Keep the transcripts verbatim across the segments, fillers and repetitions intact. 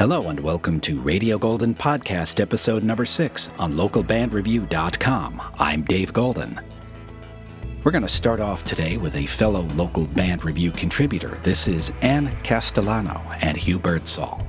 Hello and welcome to Radio Golden Podcast episode number six on local band review dot com. I'm Dave Golden. We're going to start off today with a fellow Local Band Review contributor. This is Anne Castellano and Hugh Birdsall.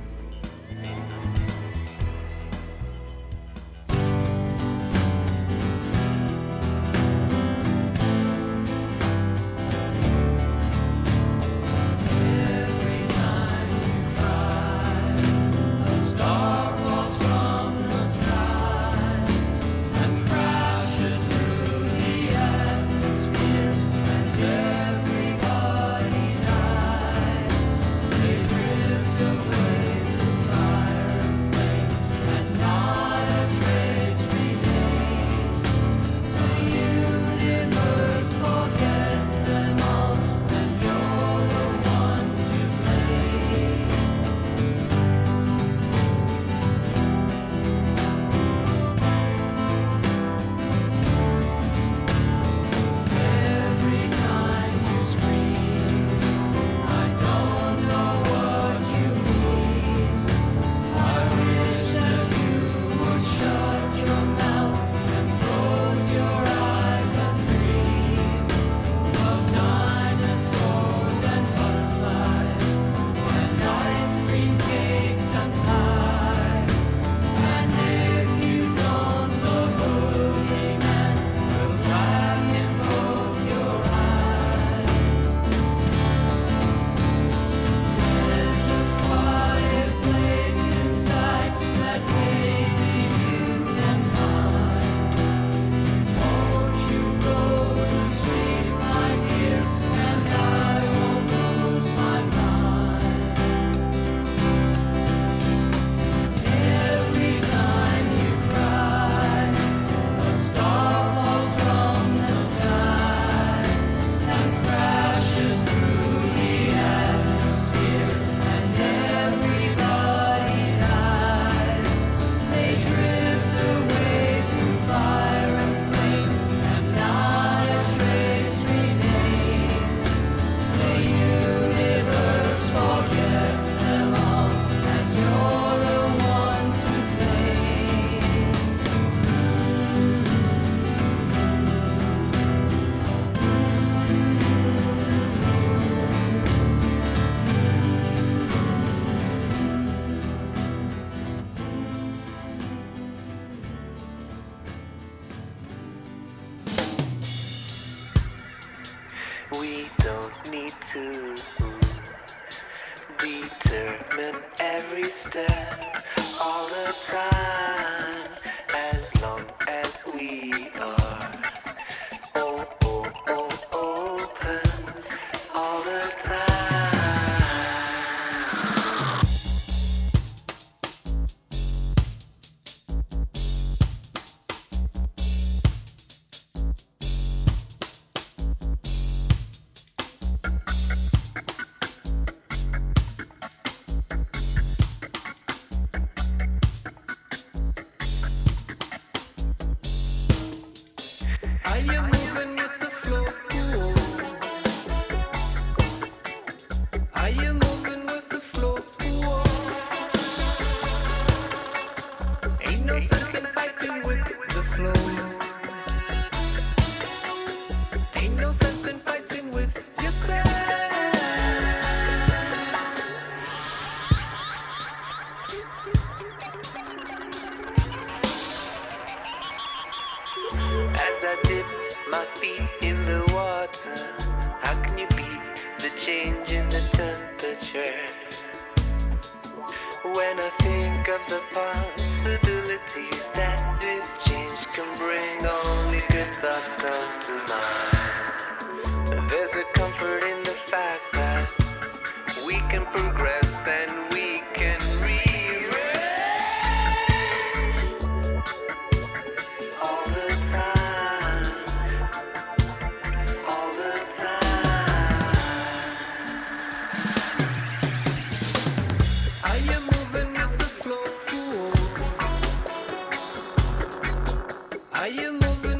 Are you moving?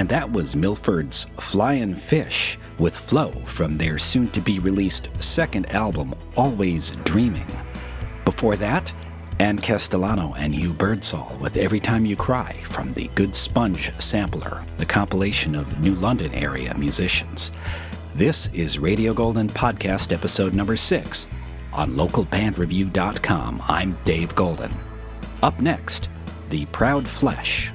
And that was Milford's Flyin' Fish with Flow from their soon-to-be-released second album, Always Dreaming. Before that, Anne Castellano and Hugh Birdsall with Every Time You Cry from the Good Sponge Sampler, the compilation of New London area musicians. This is Radio Golden Podcast episode number six on local band review dot com. I'm Dave Golden. Up next, The Proud Flesh.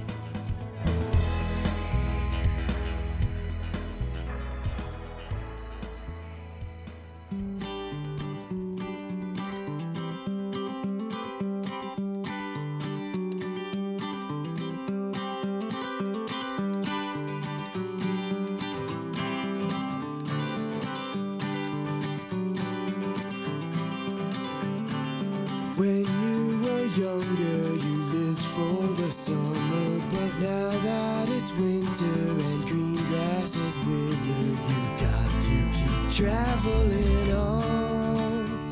When you were younger, you lived for the summer, but now that it's winter and green grass is withered, you've got to keep traveling on,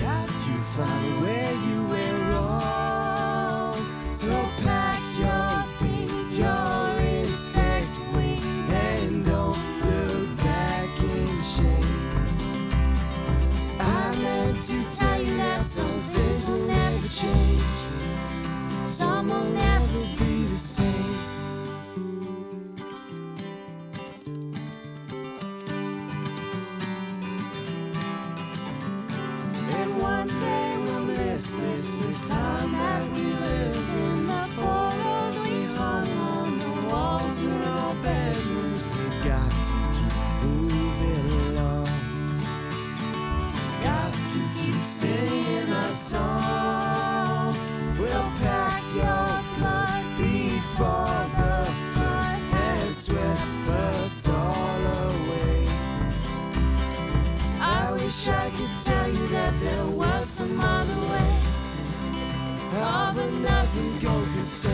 got to find where you went wrong, so pack your wings, your insect wings, and don't look back in shame. I meant to tell you that so change. Some will never be the same. And one day we'll miss this, this time that we live in. The photos we hung on the walls in our bedrooms. We've got to keep moving along. Got to keep singing our song. There was some other way. Oh, but nothing gold could stay.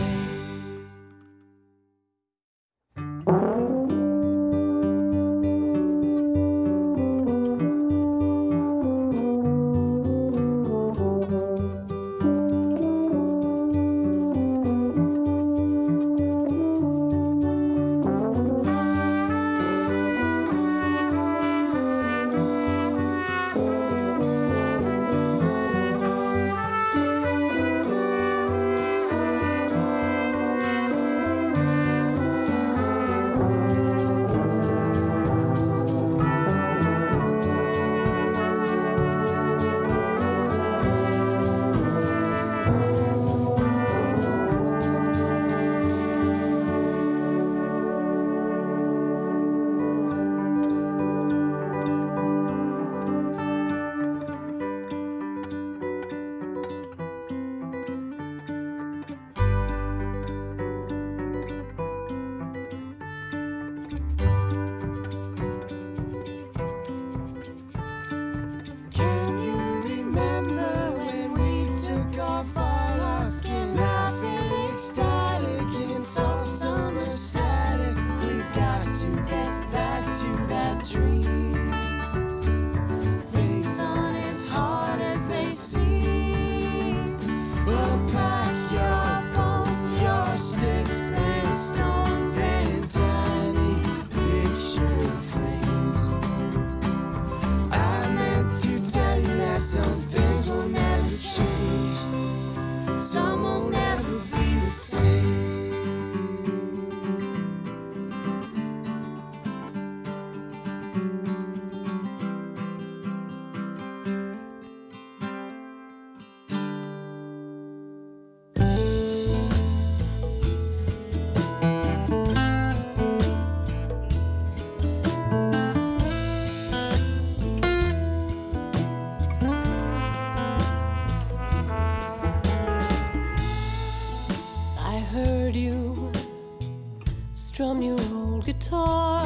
Strum your old guitar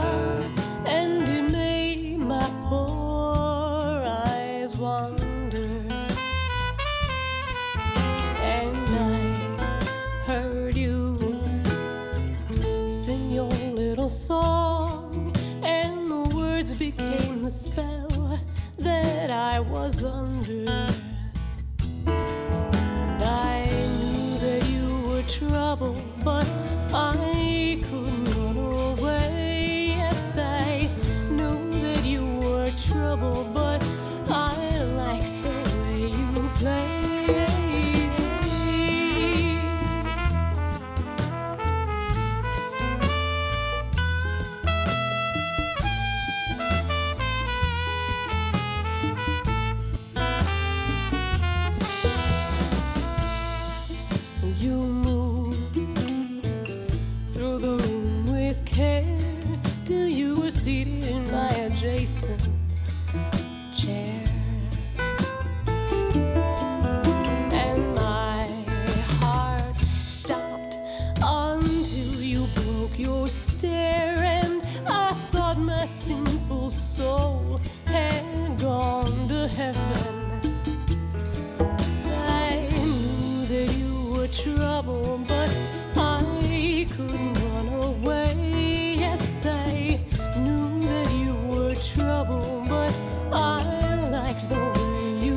and you made my poor eyes wander. And I heard you sing your little song, and the words became the spell that I was under. And I knew that you were trouble, but I couldn't run away. move through the room with care till you were seated in my adjacent chair. And my heart stopped until you broke your stare, and I thought my sinful soul had gone to heaven. Trouble, but I couldn't run away. Yes, I knew that you were trouble, but I liked the way you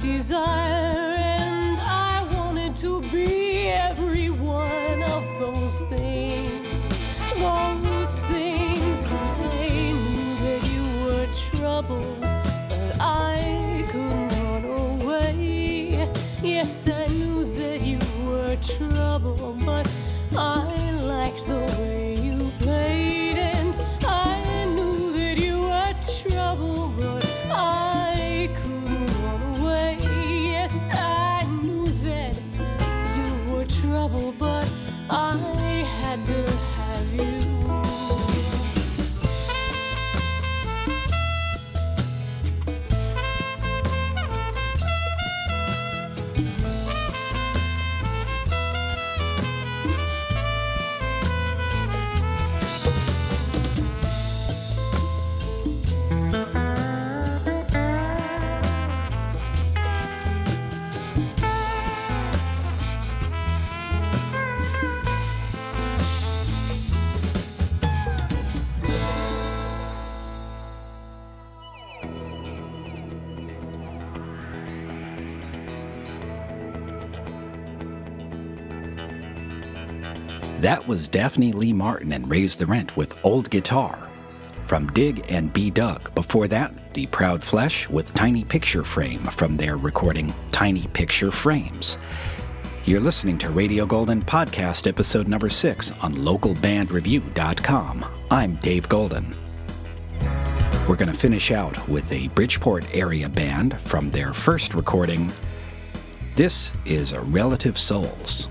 desire, and I wanted to be every one of those things, those things. I knew that you were trouble, but I couldn't run away. Yes, I knew that you were trouble, but I liked the way you played, and I knew that you were trouble, but I couldn't. But I had to have you. That was Daphne Lee Martin and Raise the Rent with Old Guitar. From Dig and B-Dug, before that, The Proud Flesh with Tiny Picture Frame from their recording Tiny Picture Frames. You're listening to Radio Golden Podcast episode number six on local band review dot com. I'm Dave Golden. We're going to finish out with a Bridgeport area band from their first recording. This is Relative Souls.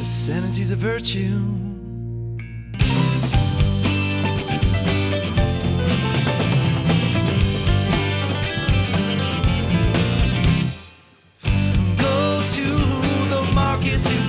Sanities of Virtue. Go to the market to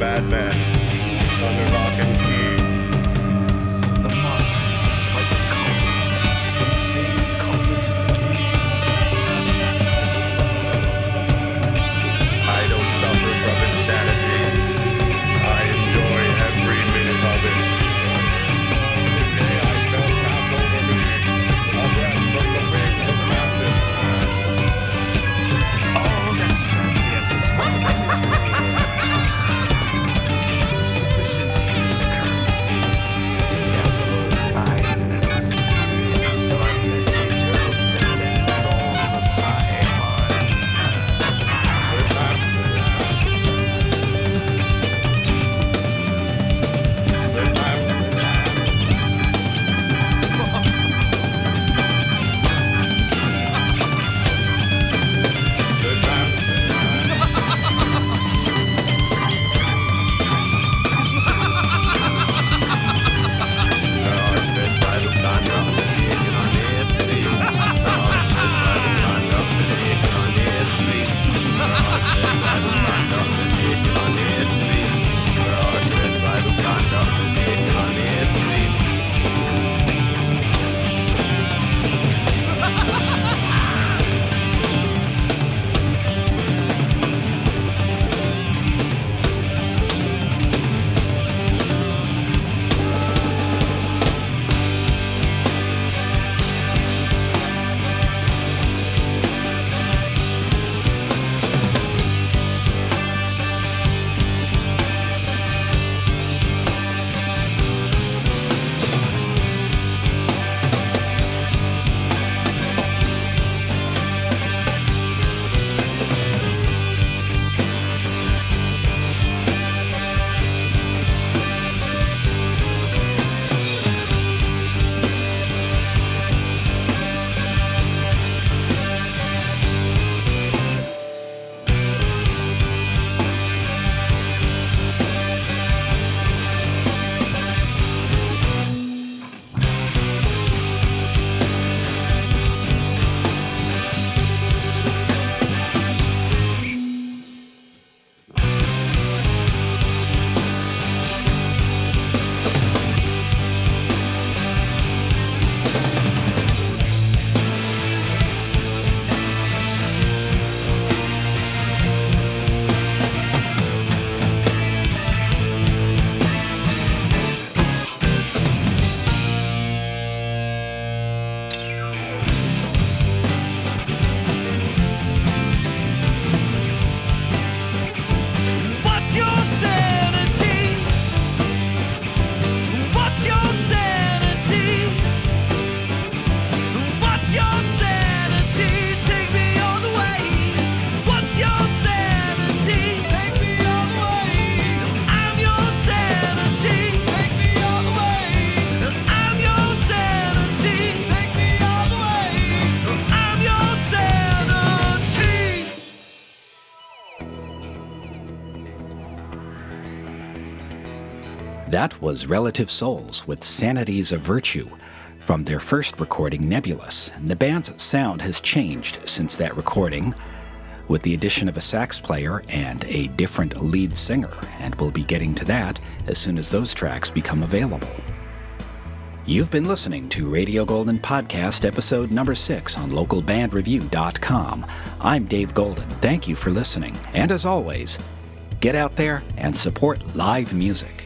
madman, the rotten king. The must, the spite of God, when sin calls it the game. I don't suffer from insanity. I enjoy every minute of it. Today I fell half over me, upright from the wings of madness. All that's transient is but an illusion. That was Relative Souls with Sanities of Virtue from their first recording, Nebulous, and the band's sound has changed since that recording with the addition of a sax player and a different lead singer, and we'll be getting to that as soon as those tracks become available. You've been listening to Radio Golden Podcast episode number six on local band review dot com. I'm Dave Golden. Thank you for listening, and as always, get out there and support live music.